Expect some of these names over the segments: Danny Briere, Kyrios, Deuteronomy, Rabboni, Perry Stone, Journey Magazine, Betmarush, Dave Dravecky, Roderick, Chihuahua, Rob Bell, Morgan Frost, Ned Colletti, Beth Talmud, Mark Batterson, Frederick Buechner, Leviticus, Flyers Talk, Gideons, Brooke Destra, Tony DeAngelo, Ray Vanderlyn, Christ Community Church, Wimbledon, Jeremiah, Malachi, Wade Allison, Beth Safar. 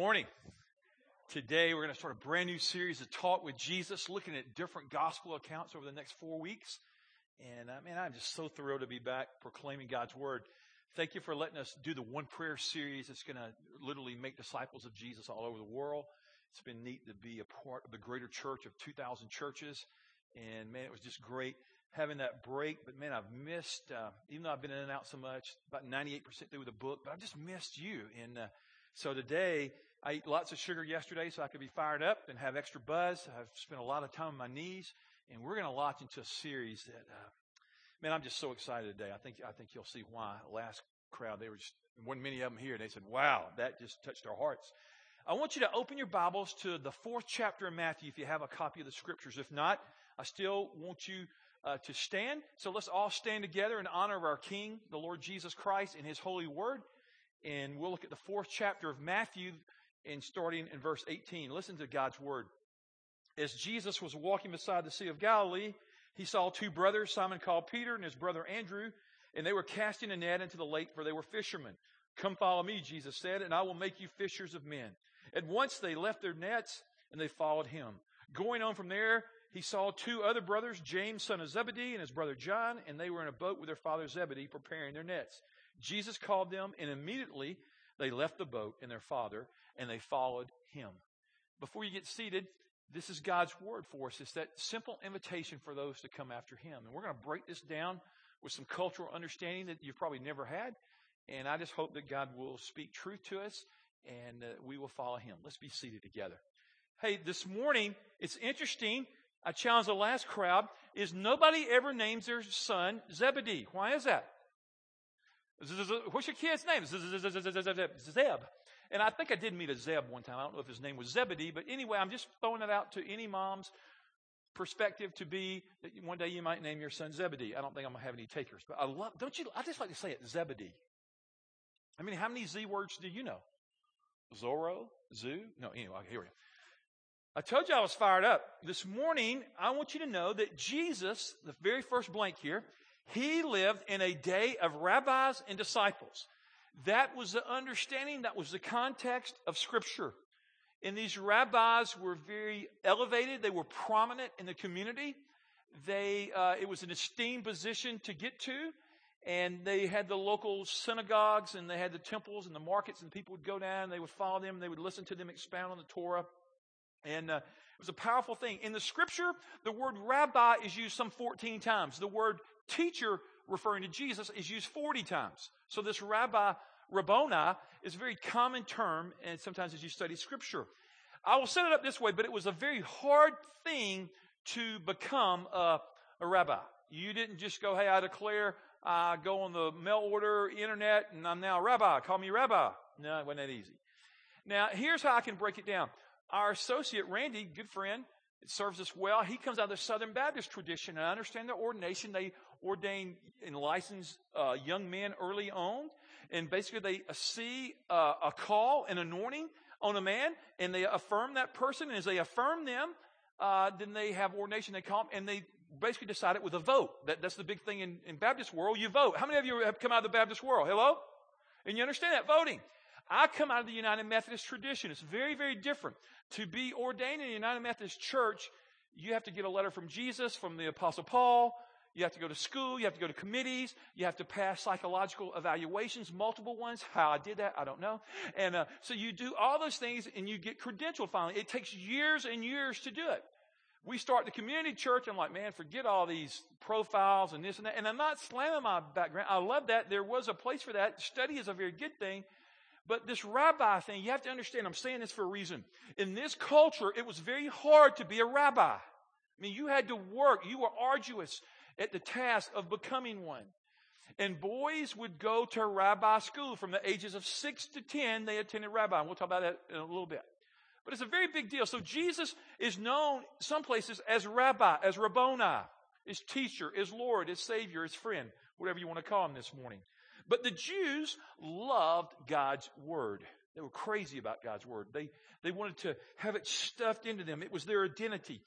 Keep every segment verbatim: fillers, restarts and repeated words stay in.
morning. Today we're going to start a brand new series of Talk with Jesus, looking at different gospel accounts over the next four weeks. And I mean, I'm just so thrilled to be back proclaiming God's word. Thank you for letting us do the one prayer series that's going to literally make disciples of Jesus all over the world. It's been neat to be a part of the greater church of two thousand churches. And man, it was just great having that break. But man, I've missed, uh, even though I've been in and out so much, about ninety-eight percent through the book, but I've just missed you. And uh, so today, I ate lots of sugar yesterday so I could be fired up and have extra buzz. I've spent a lot of time on my knees. And we're going to launch into a series that, uh, man, I'm just so excited today. I think I think you'll see why. Last crowd, they were just, wasn't many of them here. They said, wow, that just touched our hearts. I want you to open your Bibles to the fourth chapter of Matthew if you have a copy of the scriptures. If not, I still want you uh, to stand. So let's all stand together in honor of our King, the Lord Jesus Christ, and his holy word. And we'll look at the fourth chapter of Matthew, and starting in verse eighteen. Listen to God's word. As Jesus was walking beside the Sea of Galilee, he saw two brothers, Simon called Peter and his brother Andrew, and they were casting a net into the lake, for they were fishermen. Come follow me, Jesus said, and I will make you fishers of men. At once they left their nets, and they followed him. Going on from there, he saw two other brothers, James, son of Zebedee, and his brother John, and they were in a boat with their father Zebedee, preparing their nets. Jesus called them, and immediately they left the boat and their father, and they followed him. Before you get seated, this is God's word for us. It's that simple invitation for those to come after him. And we're going to break this down with some cultural understanding that you've probably never had. And I just hope that God will speak truth to us and that we will follow him. Let's be seated together. Hey, this morning, it's interesting. I challenged the last crowd, is nobody ever names their son Zebedee. Why is that? What's your kid's name? Zeb. And I think I did meet a Zeb one time. I don't know if his name was Zebedee, but anyway, I'm just throwing it out to any mom's perspective to be that one day you might name your son Zebedee. I don't think I'm gonna have any takers, but I love. Don't you? I just like to say it, Zebedee. I mean, how many Z words do you know? Zorro, zoo? No, anyway, here we go. I told you I was fired up this morning. I want you to know that Jesus, the very first blank here, he lived in a day of rabbis and disciples. That was the understanding, that was the context of Scripture. And these rabbis were very elevated. They were prominent in the community. They, uh, it was an esteemed position to get to. And they had the local synagogues, and they had the temples and the markets, and people would go down, and they would follow them, and they would listen to them expound on the Torah. And uh, it was a powerful thing. In the Scripture, the word rabbi is used some fourteen times. The word teacher, referring to Jesus, is used forty times. So this rabbi, Rabboni, is a very common term, and sometimes as you study Scripture. I will set it up this way, but it was a very hard thing to become a, a rabbi. You didn't just go, hey, I declare, I uh, go on the mail order, internet, and I'm now a rabbi. Call me rabbi. No, it wasn't that easy. Now, here's how I can break it down. Our associate, Randy, good friend, serves us well. He comes out of the Southern Baptist tradition, and I understand their ordination. They ordain and license uh, young men early on, and basically they uh, see uh, a call, an anointing on a man, and they affirm that person, and as they affirm them, uh, then they have ordination, they call them, and they basically decide it with a vote. That, that's the big thing in, in Baptist world, you vote. How many of you have come out of the Baptist world? Hello? And you understand that, voting. I come out of the United Methodist tradition. It's very, very different. To be ordained in the United Methodist Church, you have to get a letter from Jesus, from the Apostle Paul. You have to go to school. You have to go to committees. You have to pass psychological evaluations, multiple ones. How I did that, I don't know. And uh, so you do all those things, and you get credentialed finally. It takes years and years to do it. We start the community church. I'm like, man, forget all these profiles and this and that. And I'm not slamming my background. I love that. There was a place for that. Study is a very good thing. But this rabbi thing, you have to understand, I'm saying this for a reason. In this culture, it was very hard to be a rabbi. I mean, you had to work. You were arduous at the task of becoming one. And boys would go to rabbi school from the ages of six to ten. They attended rabbi. And we'll talk about that in a little bit. But it's a very big deal. So Jesus is known some places as rabbi, as Rabboni, as teacher, as Lord, as Savior, as friend, whatever you want to call him this morning. But the Jews loved God's word. They were crazy about God's word. They, they wanted to have it stuffed into them. It was their identity.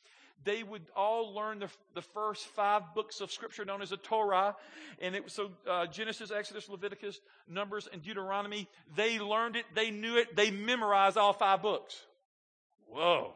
They would all learn the, the first five books of Scripture known as the Torah. And it was so uh, Genesis, Exodus, Leviticus, Numbers, and Deuteronomy. They learned it. They knew it. They memorized all five books. Whoa.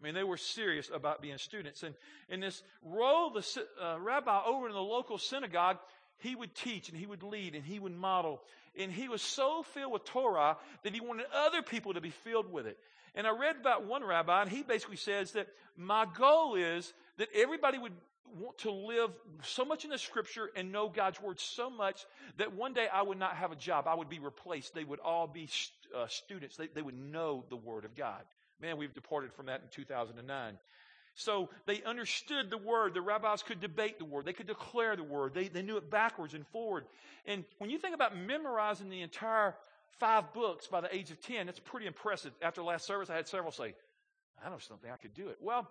I mean, they were serious about being students. And in this role, the uh, rabbi over in the local synagogue, he would teach and he would lead and he would model. And he was so filled with Torah that he wanted other people to be filled with it. And I read about one rabbi, and he basically says that my goal is that everybody would want to live so much in the Scripture and know God's Word so much that one day I would not have a job. I would be replaced. They would all be st- uh, students. They, they would know the Word of God. Man, we've departed from that in two thousand nine. So they understood the Word. The rabbis could debate the Word. They could declare the Word. They, they knew it backwards and forward. And when you think about memorizing the entire five books by the age of ten, that's pretty impressive. After last service, I had several say, I don't think I could do it. Well,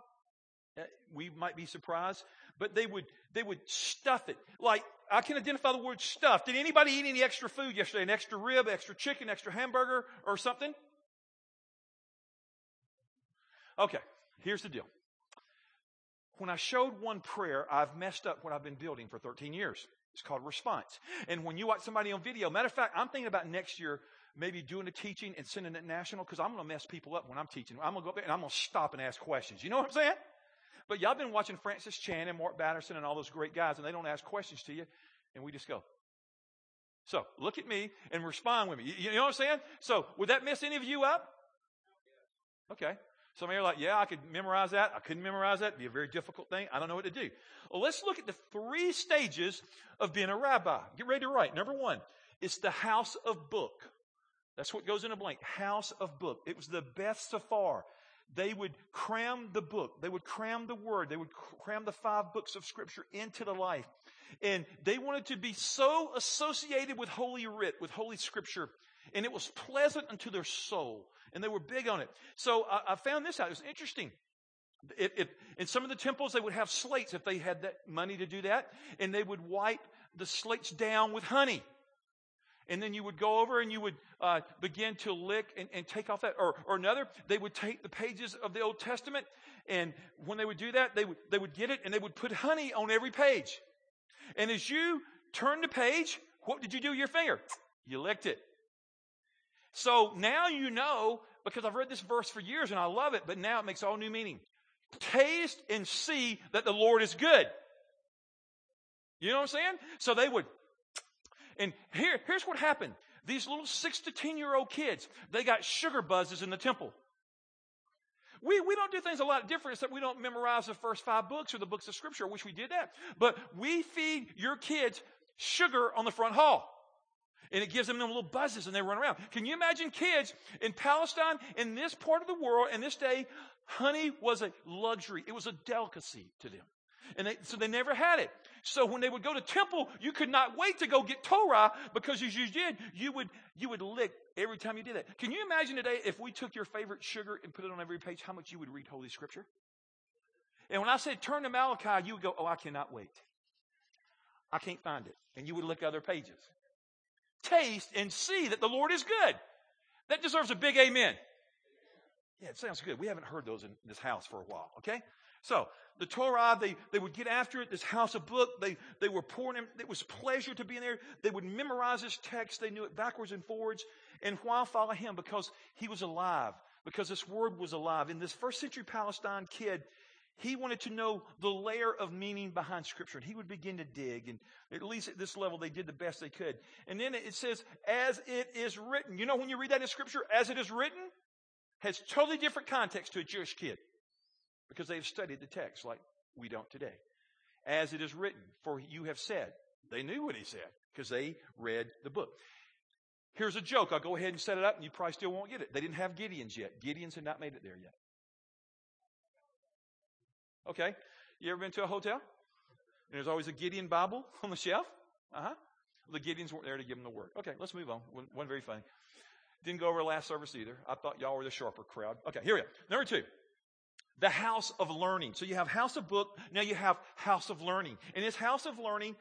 we might be surprised, but they would they would stuff it. Like, I can identify the word stuff. Did anybody eat any extra food yesterday? An extra rib, extra chicken, extra hamburger, or something? Okay, here's the deal. When I showed one prayer, I've messed up what I've been building for thirteen years. It's called response. And when you watch somebody on video, matter of fact, I'm thinking about next year maybe doing a teaching and sending it national, because I'm going to mess people up when I'm teaching. I'm going to go up there and I'm going to stop and ask questions. You know what I'm saying? But y'all been watching Francis Chan and Mark Batterson and all those great guys, and they don't ask questions to you, and we just go. So look at me and respond with me. You know what I'm saying? So would that mess any of you up? Okay. Some of you are like, yeah, I could memorize that. I couldn't memorize that. It'd be a very difficult thing. I don't know what to do. Well, let's look at the three stages of being a rabbi. Get ready to write. Number one, it's the house of book. That's what goes in a blank. House of book. It was the Beth Safar. They would cram the book. They would cram the word. They would cram the five books of Scripture into the life. And they wanted to be so associated with Holy Writ, with Holy Scripture. And it was pleasant unto their soul. And they were big on it. So I, I found this out. It was interesting. It, it, in some of the temples, they would have slates if they had that money to do that. And they would wipe the slates down with honey. And then you would go over and you would uh, begin to lick and, and take off that. Or, or another, they would take the pages of the Old Testament. And when they would do that, they would, they would get it and they would put honey on every page. And as you turned the page, what did you do with your finger? You licked it. So now you know, because I've read this verse for years and I love it, but now it makes all new meaning. Taste and see that the Lord is good. You know what I'm saying? So they would, and here, here's what happened. These little six to ten-year-old kids, they got sugar buzzes in the temple. We we don't do things a lot different, except we don't memorize the first five books or the books of Scripture. I wish we did that. But we feed your kids sugar on the front hall. And it gives them them little buzzes and they run around. Can you imagine kids in Palestine, in this part of the world, in this day, honey was a luxury. It was a delicacy to them. And they, so they never had it. So when they would go to temple, you could not wait to go get Torah, because as you did, you would, you would lick every time you did that. Can you imagine today if we took your favorite sugar and put it on every page, how much you would read Holy Scripture? And when I said turn to Malachi, you would go, oh, I cannot wait. I can't find it. And you would lick other pages. Taste and see that the Lord is good. That deserves a big amen. Yeah, it sounds good. We haven't heard those in this house for a while, okay? So the Torah, they, they would get after it, this house of book. They, they were pouring in. It was pleasure to be in there. They would memorize this text. They knew it backwards and forwards. And why follow him? Because he was alive. Because this word was alive. In this first century Palestine kid, he wanted to know the layer of meaning behind Scripture. And he would begin to dig. And at least at this level, they did the best they could. And then it says, as it is written. You know, when you read that in Scripture, as it is written, has totally different context to a Jewish kid. Because they've studied the text like we don't today. As it is written, for you have said. They knew what he said because they read the book. Here's a joke. I'll go ahead and set it up and you probably still won't get it. They didn't have Gideons yet. Gideons had not made it there yet. Okay, you ever been to a hotel? And there's always a Gideon Bible on the shelf? Uh-huh. The Gideons weren't there to give them the word. Okay, let's move on. One, one very funny. Didn't go over last service either. I thought y'all were the sharper crowd. Okay, here we go. Number two, the house of learning. So you have house of book, now you have house of learning. And this house of learning,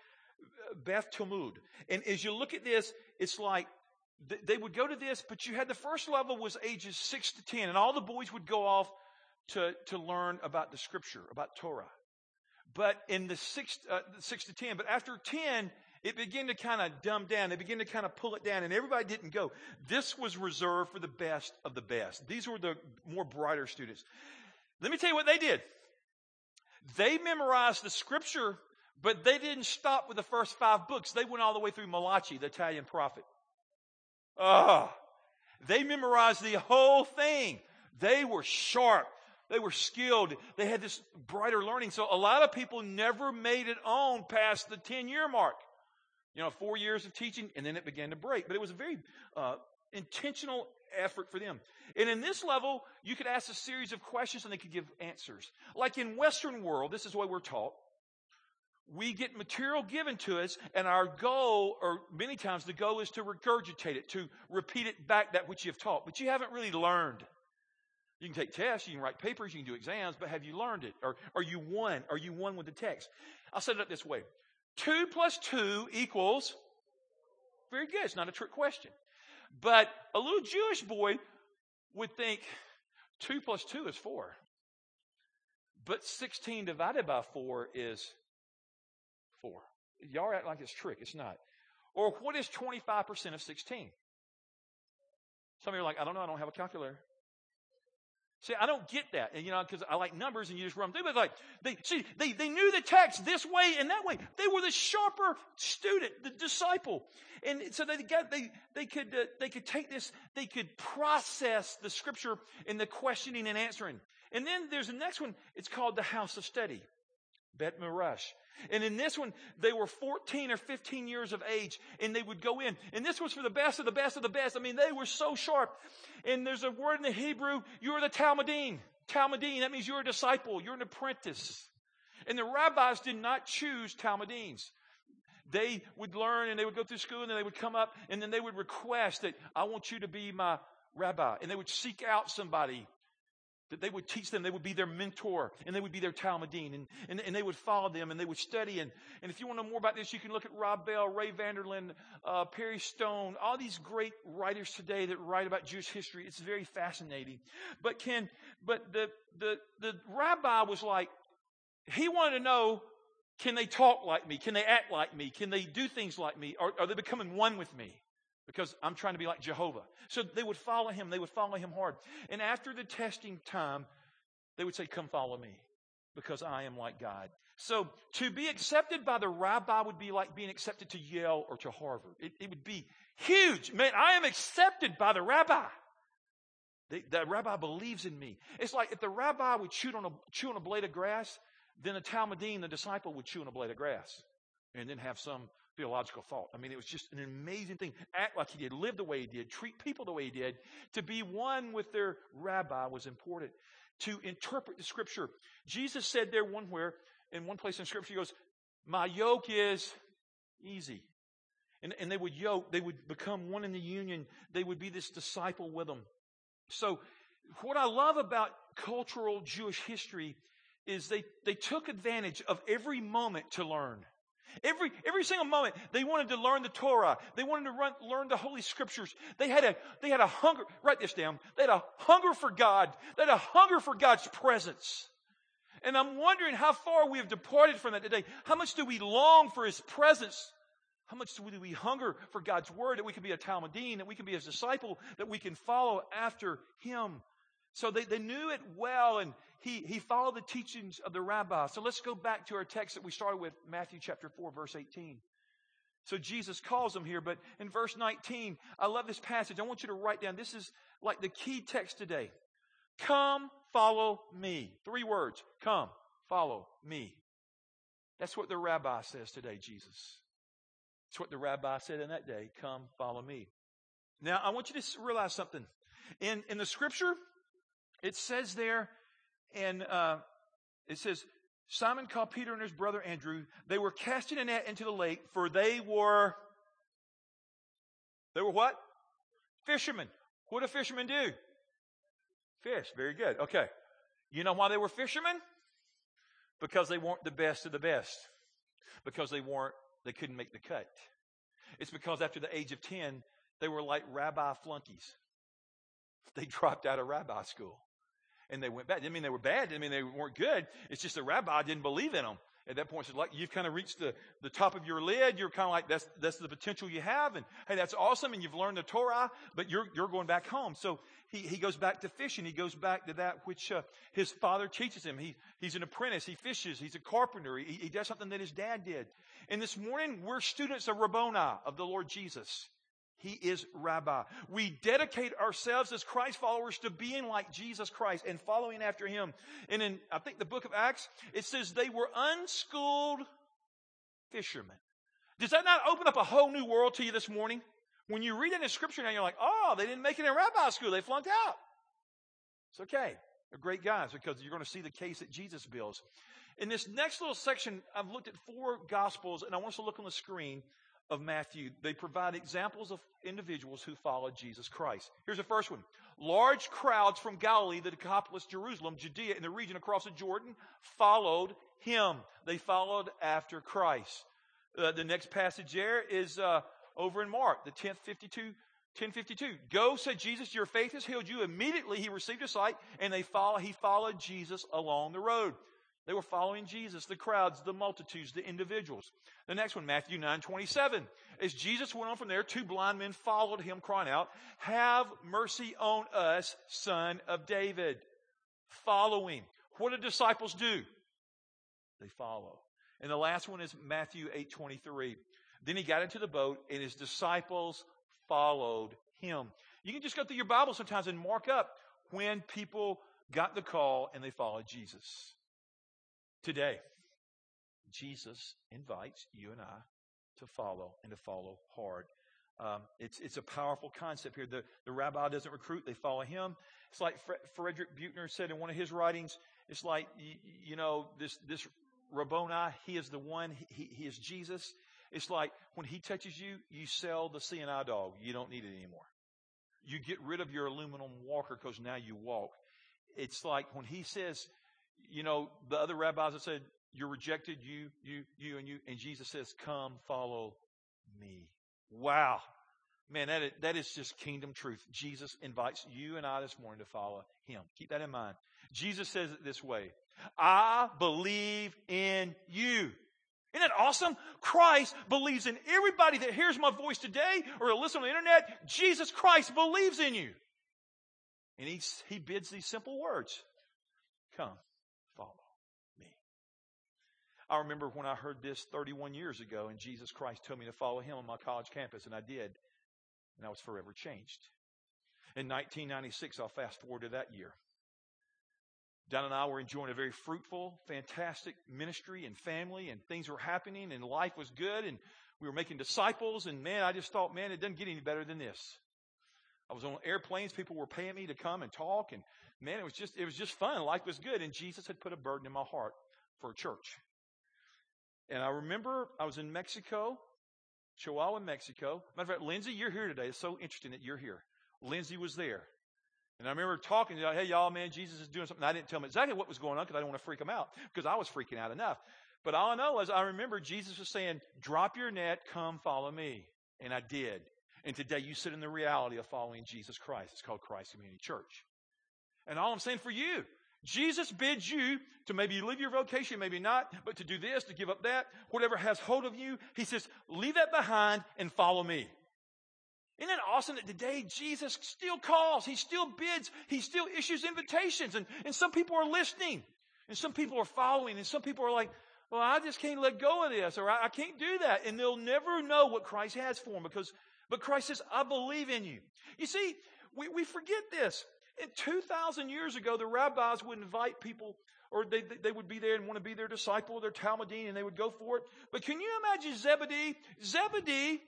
Beth Talmud. And as you look at this, it's like th- they would go to this, but you had the first level was ages six to ten, and all the boys would go off to, to learn about the scripture, about Torah. But in the six, uh, six to ten, but after ten, it began to kind of dumb down. They began to kind of pull it down, and everybody didn't go. This was reserved for the best of the best. These were the more brighter students. Let me tell you what they did. They memorized the scripture, but they didn't stop with the first five books. They went all the way through Malachi, the Italian prophet. Ah, oh, they memorized the whole thing. They were sharp. They were skilled. They had this brighter learning. So a lot of people never made it on past the ten-year mark. You know, four years of teaching, and then it began to break. But it was a very uh, intentional effort for them. And in this level, you could ask a series of questions, and they could give answers. Like in Western world, this is the way we're taught. We get material given to us, and our goal, or many times the goal, is to regurgitate it, to repeat it back that which you've taught. But you haven't really learned. You can take tests, you can write papers, you can do exams, but have you learned it? Or are you one? Are you one with the text? I'll set it up this way. Two plus two equals, very good, it's not a trick question. But a little Jewish boy would think two plus two is four. But sixteen divided by four is four. Y'all act like it's trick, it's not. Or what is twenty-five percent of sixteen? Some of you are like, I don't know, I don't have a calculator. See, I don't get that, and you know, because I like numbers, and you just run through. But like, they see, they they knew the text this way and that way. They were the sharper student, the disciple, and so they got they they could uh, they could take this, they could process the scripture in the questioning and answering. And then there's the next one. It's called the house of study, Betmarush. And in this one, they were fourteen or fifteen years of age, and they would go in. And this was for the best of the best of the best. I mean, they were so sharp. And there's a word in the Hebrew, you're the Talmudin. Talmudin, that means you're a disciple. You're an apprentice. And the rabbis did not choose Talmudins. They would learn, and they would go through school, and then they would come up, and then they would request that, I want you to be my rabbi. And they would seek out somebody that they would teach them, they would be their mentor, and they would be their Talmudin, and, and, and they would follow them, and they would study. And, and if you want to know more about this, you can look at Rob Bell, Ray Vanderlyn, uh, Perry Stone, all these great writers today that write about Jewish history. It's very fascinating. But Ken, but the, the, the rabbi was like, he wanted to know, can they talk like me? Can they act like me? Can they do things like me? Are, are they becoming one with me? Because I'm trying to be like Jehovah. So they would follow him. They would follow him hard. And after the testing time, they would say, come follow me, because I am like God. So to be accepted by the rabbi would be like being accepted to Yale or to Harvard. It, it would be huge. Man, I am accepted by the rabbi. The, the rabbi believes in me. It's like if the rabbi would chew on a, chew on a blade of grass, then the Talmudin, the disciple, would chew on a blade of grass and then have some theological thought. I mean, it was just an amazing thing. Act like he did, live the way he did, treat people the way he did. To be one with their rabbi was important. To interpret the scripture. Jesus said there one where, in one place in scripture, he goes, my yoke is easy. And, and they would yoke, they would become one in the union. They would be this disciple with them. So what I love about cultural Jewish history is they, they took advantage of every moment to learn. Every every single moment, they wanted to learn the Torah. They wanted to run, learn the Holy Scriptures. They had a they had a hunger. Write this down. They had a hunger for God. They had a hunger for God's presence. And I'm wondering how far we have departed from that today. How much do we long for His presence? How much do we, do we hunger for God's Word, that we can be a Talmudin, that we can be His disciple, that we can follow after Him? So they, they knew it well, and he, he followed the teachings of the rabbi. So let's go back to our text that we started with, Matthew chapter four, verse eighteen. So Jesus calls them here, but in verse nineteen, I love this passage. I want you to write down, this is like the key text today. Come, follow me. Three words, come, follow me. That's what the rabbi says today, Jesus. It's what the rabbi said in that day, come, follow me. Now, I want you to realize something. In, in the scripture, it says there, and uh, it says, Simon called Peter and his brother Andrew. They were casting a net into the lake, for they were, they were what? Fishermen. What do fishermen do? Fish. Very good. Okay. You know why they were fishermen? Because they weren't the best of the best. Because they weren't, they couldn't make the cut. It's because after the age of ten, They were like rabbi flunkies. They dropped out of rabbi school. And they went back. Didn't mean they were bad. Didn't mean they weren't good. It's just the rabbi didn't believe in them. At that point, it's like you've kind of reached the, the top of your lid. You're kind of like, that's that's the potential you have. And, hey, that's awesome. And you've learned the Torah, but you're you're going back home. So he, he goes back to fishing. He goes back to that which uh, his father teaches him. He He's an apprentice. He fishes. He's a carpenter. He, he does something that his dad did. And this morning, we're students of Rabboni, of the Lord Jesus. He is Rabbi. We dedicate ourselves as Christ followers to being like Jesus Christ and following after him. And in, I think, the book of Acts, it says they were unschooled fishermen. Does that not open up a whole new world to you this morning? When you read it in Scripture now, you're like, oh, they didn't make it in rabbi school. They flunked out. It's okay. They're great guys because you're going to see the case that Jesus builds. In this next little section, I've looked at four Gospels, and I want us to look on the screen of Matthew. They provide examples of individuals who followed Jesus Christ. Here's the first one. Large crowds from Galilee, the Decapolis, Jerusalem, Judea, and the region across the Jordan followed him. They followed after Christ. Uh, the next passage there is uh, over in Mark, the ten fifty-two. Go, said Jesus, your faith has healed you. Immediately he received his sight, and they follow, he followed Jesus along the road. They were following Jesus, the crowds, the multitudes, the individuals. The next one, Matthew nine twenty-seven. As Jesus went on from there, two blind men followed him, crying out, have mercy on us, Son of David. Follow him. What do disciples do? They follow. And the last one is Matthew eight twenty-three. Then he got into the boat, and his disciples followed him. You can just go through your Bible sometimes and mark up when people got the call and they followed Jesus. Today, Jesus invites you and I to follow and to follow hard. Um, it's it's a powerful concept here. The, the rabbi doesn't recruit. They follow him. It's like Fre- Frederick Buechner said in one of his writings, it's like, you, you know, this this Rabboni, he is the one. He, he is Jesus. It's like when he touches you, you sell the C and I dog. You don't need it anymore. You get rid of your aluminum walker because now you walk. It's like when he says, you know, the other rabbis have said, you're rejected, you, you, you, and you. And Jesus says, come, follow me. Wow. Man, that is, that is just kingdom truth. Jesus invites you and I this morning to follow him. Keep that in mind. Jesus says it this way. I believe in you. Isn't that awesome? Christ believes in everybody that hears my voice today or listen on the internet. Jesus Christ believes in you. And he, he bids these simple words. Come. I remember when I heard this thirty-one years ago and Jesus Christ told me to follow him on my college campus, and I did, and I was forever changed. In nineteen ninety-six, I'll fast forward to that year. Don and I were enjoying a very fruitful, fantastic ministry and family, and things were happening, and life was good, and we were making disciples, and man, I just thought, man, it doesn't get any better than this. I was on airplanes. People were paying me to come and talk, and man, it was just, it was just fun. Life was good, and Jesus had put a burden in my heart for a church. And I remember I was in Mexico, Chihuahua, Mexico. Matter of fact, Lindsay, you're here today. It's so interesting that you're here. Lindsay was there. And I remember talking to her, hey, y'all, man, Jesus is doing something. I didn't tell them exactly what was going on because I didn't want to freak them out because I was freaking out enough. But all I know is I remember Jesus was saying, drop your net, come follow me. And I did. And today you sit in the reality of following Jesus Christ. It's called Christ Community Church. And all I'm saying for you, Jesus bids you to maybe leave your vocation, maybe not, but to do this, to give up that, whatever has hold of you. He says, leave that behind and follow me. Isn't it awesome that today Jesus still calls, he still bids, he still issues invitations, and, and some people are listening, and some people are following, and some people are like, well, I just can't let go of this, or I, I can't do that, and they'll never know what Christ has for them, because, but Christ says, I believe in you. You see, we, we forget this. two thousand years ago, the rabbis would invite people, or they, they would be there and want to be their disciple, their Talmudin, and they would go for it. But can you imagine Zebedee? Zebedee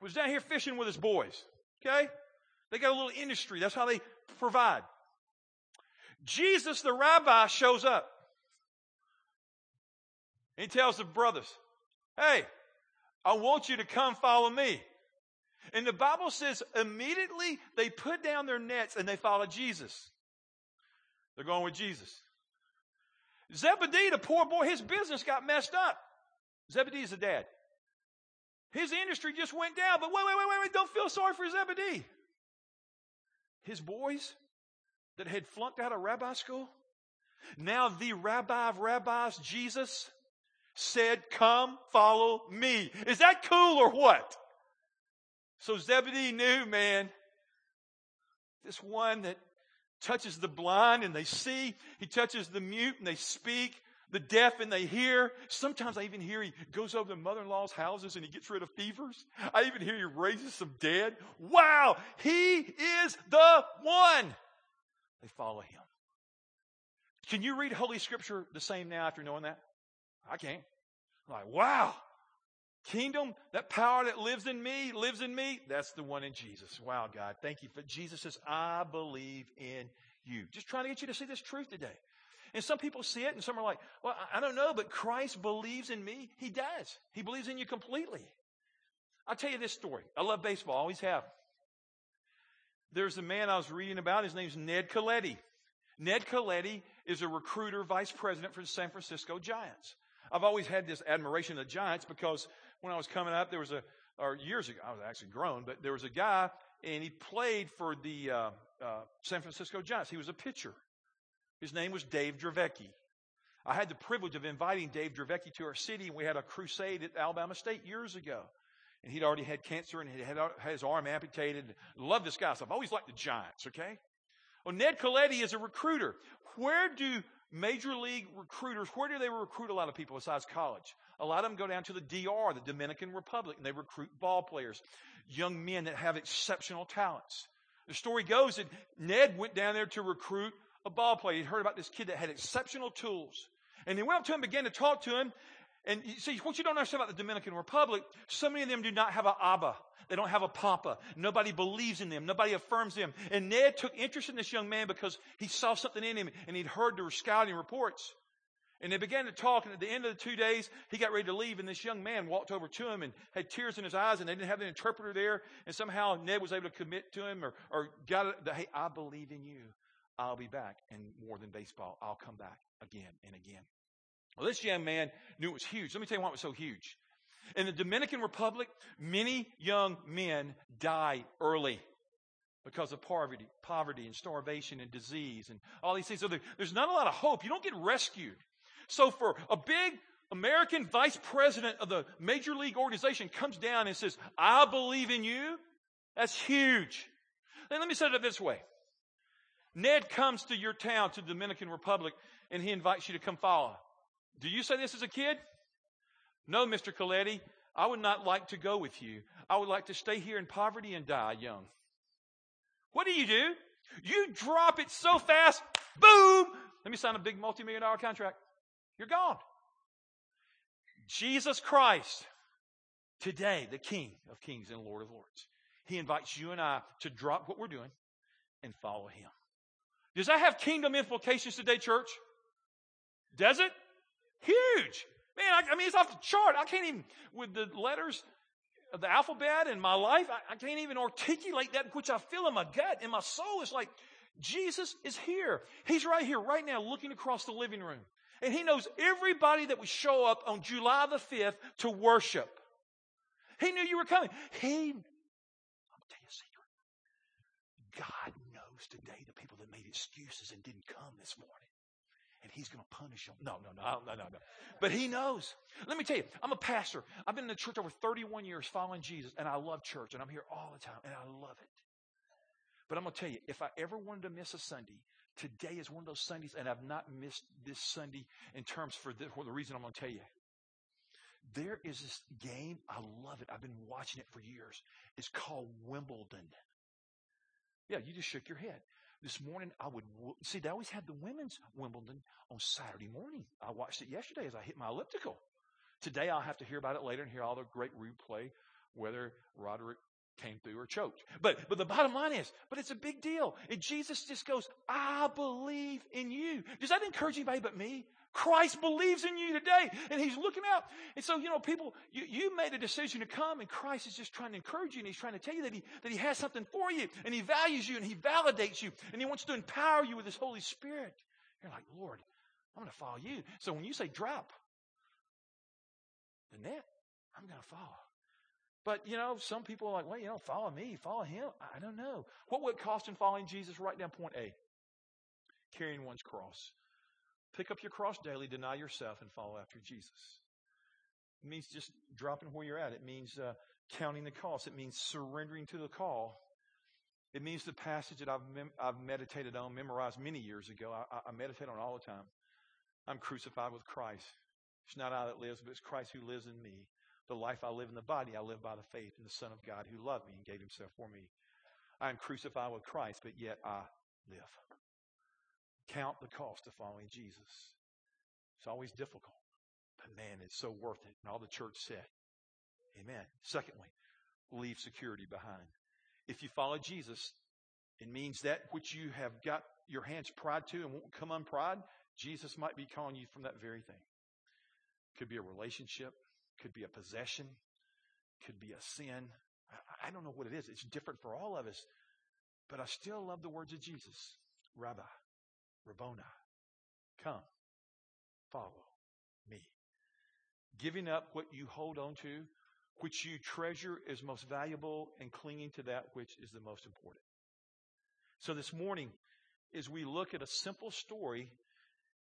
was down here fishing with his boys, okay? They got a little industry. That's how they provide. Jesus, the rabbi, shows up. He tells the brothers, hey, I want you to come follow me. And the Bible says immediately they put down their nets and they follow Jesus. They're going with Jesus. Zebedee, the poor boy, his business got messed up. Zebedee is the dad. His industry just went down. But wait, wait, wait, wait, wait. Don't feel sorry for Zebedee. His boys that had flunked out of rabbi school, now the rabbi of rabbis, Jesus, said, come follow me. Is that cool or what? So Zebedee knew, man, this one that touches the blind and they see, he touches the mute and they speak, the deaf and they hear. Sometimes I even hear he goes over to mother-in-law's houses and he gets rid of fevers. I even hear he raises some dead. Wow, he is the one. They follow him. Can you read Holy Scripture the same now after knowing that? I can't. I'm like, wow. Kingdom, that power that lives in me, lives in me. That's the one in Jesus. Wow, God, thank you. But Jesus says, I believe in you. Just trying to get you to see this truth today. And some people see it and some are like, well, I don't know, but Christ believes in me. He does. He believes in you completely. I'll tell you this story. I love baseball. I always have. There's a man I was reading about. His name's Ned Colletti. Ned Colletti is a recruiter, vice president for the San Francisco Giants. I've always had this admiration of the Giants because when I was coming up, there was a, or years ago, I was actually grown, but there was a guy and he played for the uh, uh, San Francisco Giants. He was a pitcher. His name was Dave Dravecky. I had the privilege of inviting Dave Dravecky to our city, and we had a crusade at Alabama State years ago. And he'd already had cancer, and he had his arm amputated. Love this guy. So I've always liked the Giants, okay? Well, Ned Colletti is a recruiter. Where do major league recruiters, where do they recruit a lot of people besides college? A lot of them go down to the D R, the Dominican Republic, and they recruit ball players, young men that have exceptional talents. The story goes that Ned went down there to recruit a ball player. He'd heard about this kid that had exceptional tools. And he went up to him, began to talk to him. And you see, what you don't understand about the Dominican Republic, so many of them do not have an Abba. They don't have a Papa. Nobody believes in them. Nobody affirms them. And Ned took interest in this young man because he saw something in him and he'd heard the scouting reports. And they began to talk. And at the end of the two days, he got ready to leave. And this young man walked over to him and had tears in his eyes. And they didn't have an interpreter there. And somehow Ned was able to commit to him or, or got it. Hey, I believe in you. I'll be back. And more than baseball, I'll come back again and again. Well, this young man knew it was huge. Let me tell you why it was so huge. In the Dominican Republic, many young men die early because of poverty, poverty and starvation and disease and all these things. So there, there's not a lot of hope. You don't get rescued. So for a big American vice president of the major league organization comes down and says, I believe in you. That's huge. Now, let me set it up this way. Ned comes to your town, to the Dominican Republic, and he invites you to come follow. Do you say this as a kid? No, Mister Colletti, I would not like to go with you. I would like to stay here in poverty and die young. What do you do? You drop it so fast, boom! Let me sign a big multi-million dollar contract. You're gone. Jesus Christ, today, the King of Kings and Lord of Lords. He invites you and I to drop what we're doing and follow him. Does that have kingdom implications today, church? Does it? Huge. Man, I, I mean, it's off the chart. I can't even, with the letters of the alphabet in my life, I, I can't even articulate that which I feel in my gut, in my soul. It's like, Jesus is here. He's right here, right now, looking across the living room. And he knows everybody that would show up on July the fifth to worship. He knew you were coming. He, I'll tell you a secret. God knows today the people that made excuses and didn't come this morning. And he's going to punish them. No, no, no, no, no, no. But he knows. Let me tell you, I'm a pastor. I've been in the church over thirty-one years following Jesus, and I love church, and I'm here all the time, and I love it. But I'm going to tell you, if I ever wanted to miss a Sunday, today is one of those Sundays, and I've not missed this Sunday in terms for the, for the reason I'm going to tell you. There is this game. I love it. I've been watching it for years. It's called Wimbledon. Yeah, you just shook your head. This morning, I would, see, they always had the women's Wimbledon on Saturday morning. I watched it yesterday as I hit my elliptical. Today, I'll have to hear about it later and hear all the great replay, whether Roderick came through or choked. But, but the bottom line is, but it's a big deal. And Jesus just goes, I believe in you. Does that encourage anybody but me? Christ believes in you today, and he's looking out. And so, you know, people, you, you made a decision to come, and Christ is just trying to encourage you, and he's trying to tell you that he, that he has something for you, and he values you, and he validates you, and he wants to empower you with his Holy Spirit. You're like, Lord, I'm going to follow you. So when you say drop the net, I'm going to follow. But, you know, some people are like, well, you know, follow me, follow him. I don't know. What would it cost in following Jesus? Write down point A. Carrying one's cross. Pick up your cross daily, deny yourself, and follow after Jesus. It means just dropping where you're at. It means uh, counting the cost. It means surrendering to the call. It means the passage that I've mem- I've meditated on, memorized many years ago. I, I meditate on it all the time. I'm crucified with Christ. It's not I that lives, but it's Christ who lives in me. The life I live in the body, I live by the faith in the Son of God who loved me and gave himself for me. I am crucified with Christ, but yet I live. Count the cost of following Jesus. It's always difficult, but man, it's so worth it. And all the church said, amen. Secondly, leave security behind. If you follow Jesus, it means that which you have got your hands pried to and won't come unpried, Jesus might be calling you from that very thing. Could be a relationship, could be a possession, could be a sin. I don't know what it is. It's different for all of us. But I still love the words of Jesus. Rabbi, Rabboni, come, follow me. Giving up what you hold on to, which you treasure is most valuable, and clinging to that which is the most important. So this morning, as we look at a simple story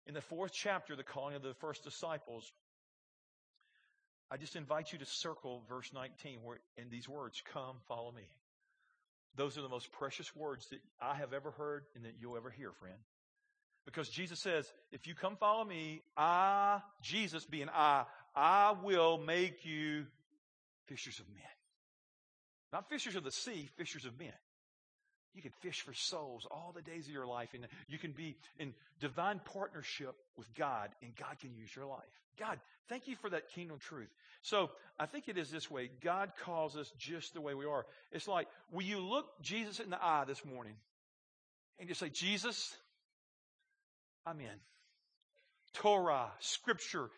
in the fourth chapter, the calling of the first disciples, I just invite you to circle verse nineteen, where in these words, come, follow me. Those are the most precious words that I have ever heard and that you'll ever hear, friend. Because Jesus says, if you come follow me, I, Jesus being I, I will make you fishers of men. Not fishers of the sea, fishers of men. You can fish for souls all the days of your life, and you can be in divine partnership with God, and God can use your life. God, thank you for that kingdom truth. So I think it is this way. God calls us just the way we are. It's like, will you look Jesus in the eye this morning and just say, Jesus, I'm in. Torah, Scripture.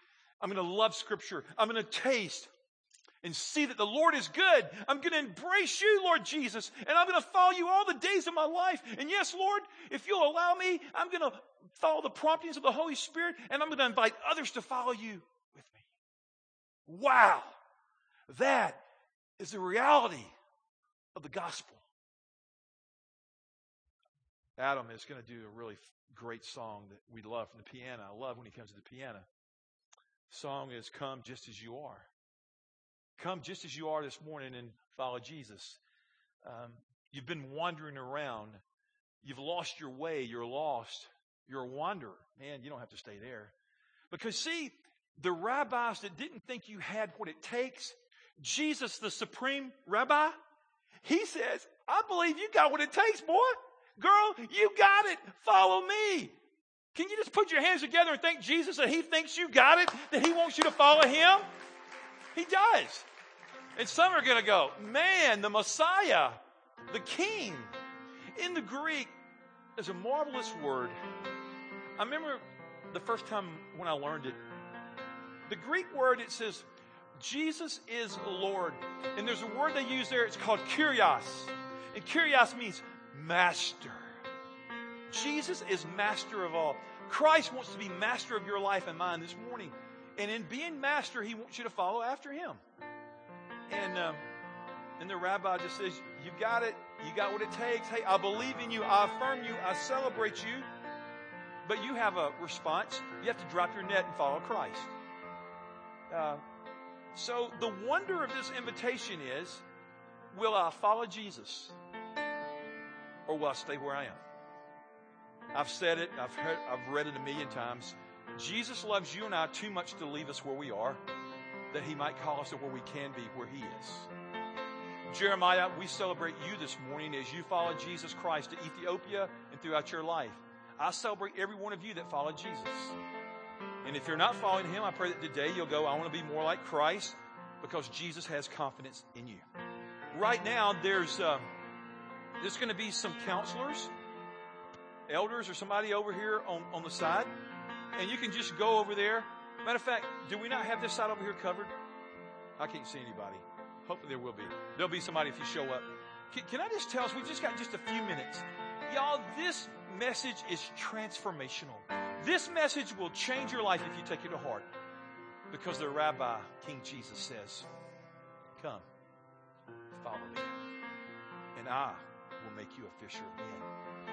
I'm going to love Scripture. I'm going to taste and see that the Lord is good. I'm going to embrace you, Lord Jesus, and I'm going to follow you all the days of my life. And yes, Lord, if you'll allow me, I'm going to follow the promptings of the Holy Spirit, and I'm going to invite others to follow you with me. Wow. That is the reality of the gospel. Adam is going to do a really great song that we love from the piano. I love when he comes to the piano. The song is Come Just As You Are. Come just as you are this morning and follow Jesus. Um, you've been wandering around. You've lost your way. You're lost. You're a wanderer. Man, you don't have to stay there. Because see, the rabbis that didn't think you had what it takes, Jesus, the supreme rabbi, he says, I believe you got what it takes, boy. Girl, you got it. Follow me. Can you just put your hands together and thank Jesus that he thinks you got it, that he wants you to follow him? He does. And some are going to go, man, the Messiah, the King. In the Greek, is a marvelous word. I remember the first time when I learned it. The Greek word, it says, Jesus is Lord. And there's a word they use there. It's called Kyrios. And Kyrios means master. Jesus is master of all. Christ wants to be master of your life and mine this morning. And in being master, he wants you to follow after him. And um, and the rabbi just says, you got it. You got what it takes. Hey, I believe in you. I affirm you. I celebrate you. But you have a response. You have to drop your net and follow Christ. Uh, so the wonder of this invitation is, will I follow Jesus? Or will I stay where I am? I've said it. I've heard, I've read it a million times. Jesus loves you and I too much to leave us where we are, that he might call us to where we can be, where he is. Jeremiah, we celebrate you this morning as you follow Jesus Christ to Ethiopia and throughout your life. I celebrate every one of you that followed Jesus. And if you're not following him, I pray that today you'll go, I want to be more like Christ, because Jesus has confidence in you. Right now, there's, uh, there's going to be some counselors, elders, or somebody over here on, on the side. And you can just go over there. Matter of fact, do we not have this side over here covered? I can't see anybody. Hopefully there will be. There'll be somebody if you show up. Can, can I just tell us, we've just got just a few minutes. Y'all, this message is transformational. This message will change your life if you take it to heart. Because the rabbi, King Jesus, says, come, follow me, and I will make you a fisher of men.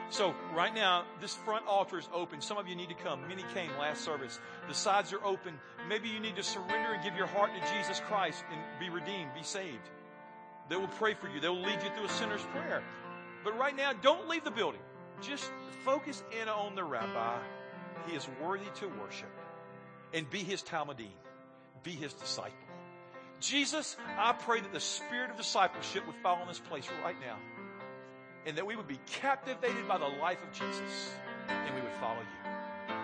So right now, this front altar is open. Some of you need to come. Many came last service. The sides are open. Maybe you need to surrender and give your heart to Jesus Christ and be redeemed, be saved. They will pray for you. They will lead you through a sinner's prayer. But right now, don't leave the building. Just focus in on the rabbi. He is worthy to worship. And be his Talmudim. Be his disciple. Jesus, I pray that the spirit of discipleship would fall on this place right now. And that we would be captivated by the life of Jesus. And we would follow you.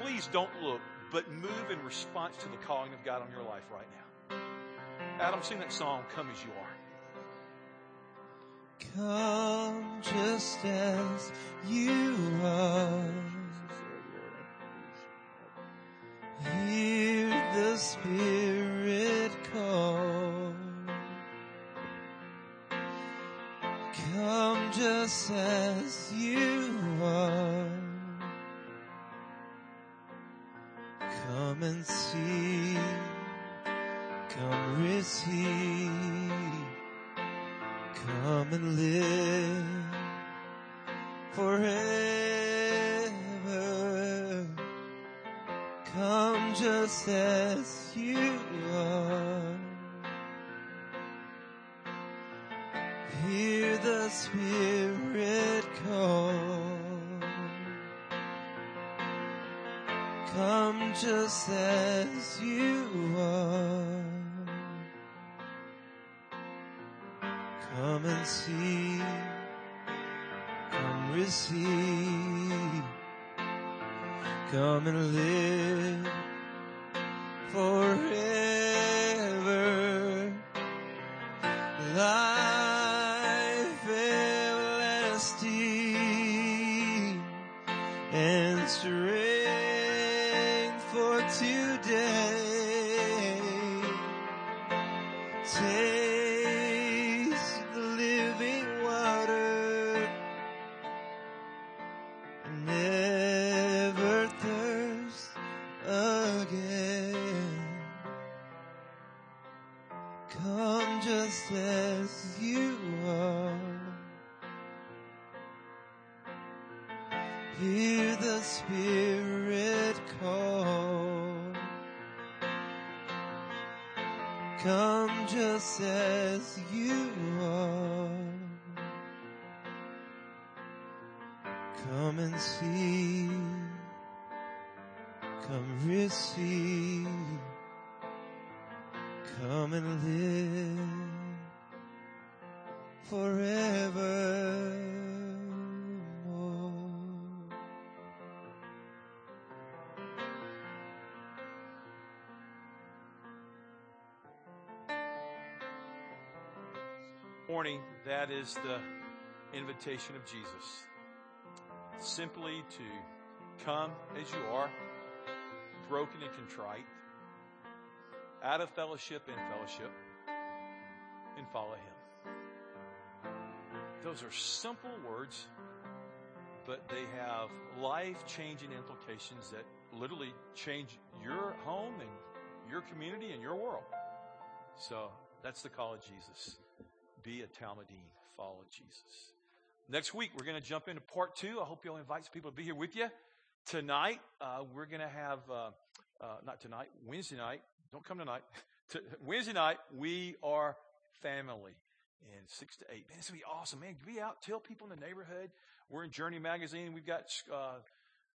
Please don't look, but move in response to the calling of God on your life right now. Adam, sing that song, Come As You Are. Come just as you are. Hear the Spirit call. Come just as you are. Come and see. Come receive. Come and live forever. Come just as you are. Hear the Spirit call. Come just as you are. Come and see, come receive, come and live forever. Life everlasting and strength for today. Take as you are. Come and see, come receive, come and live forevermore. Morning, that is the invitation of Jesus. Simply to come as you are, broken and contrite, out of fellowship and fellowship, and follow him. Those are simple words, but they have life-changing implications that literally change your home and your community and your world. So that's the call of Jesus. Be a Talmudin. Follow Jesus. Next week, we're going to jump into part two. I hope you'll invite some people to be here with you. Tonight, uh, we're going to have, uh, uh, not tonight, Wednesday night. Don't come tonight. T- Wednesday night, we are family in six to eight. Man, this will be awesome. Man, be out. Tell people in the neighborhood. We're in Journey Magazine. We've got uh,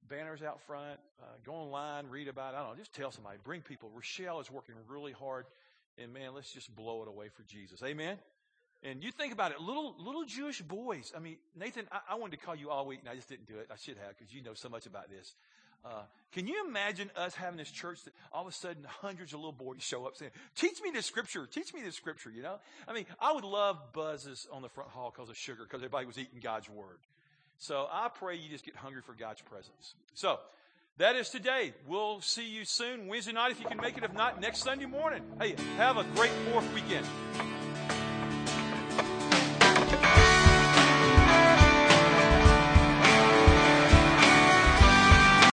banners out front. Uh, go online, read about it. I don't know. Just tell somebody. Bring people. Rochelle is working really hard. And, man, let's just blow it away for Jesus. Amen? And you think about it, little little Jewish boys. I mean, Nathan, I, I wanted to call you all week, and I just didn't do it. I should have, because you know so much about this. Uh, can you imagine us having this church that all of a sudden hundreds of little boys show up saying, teach me this scripture, teach me this scripture, you know? I mean, I would love buzzes on the front hall because of sugar, because everybody was eating God's word. So I pray you just get hungry for God's presence. So that is today. We'll see you soon, Wednesday night, if you can make it. If not, next Sunday morning. Hey, have a great fourth weekend.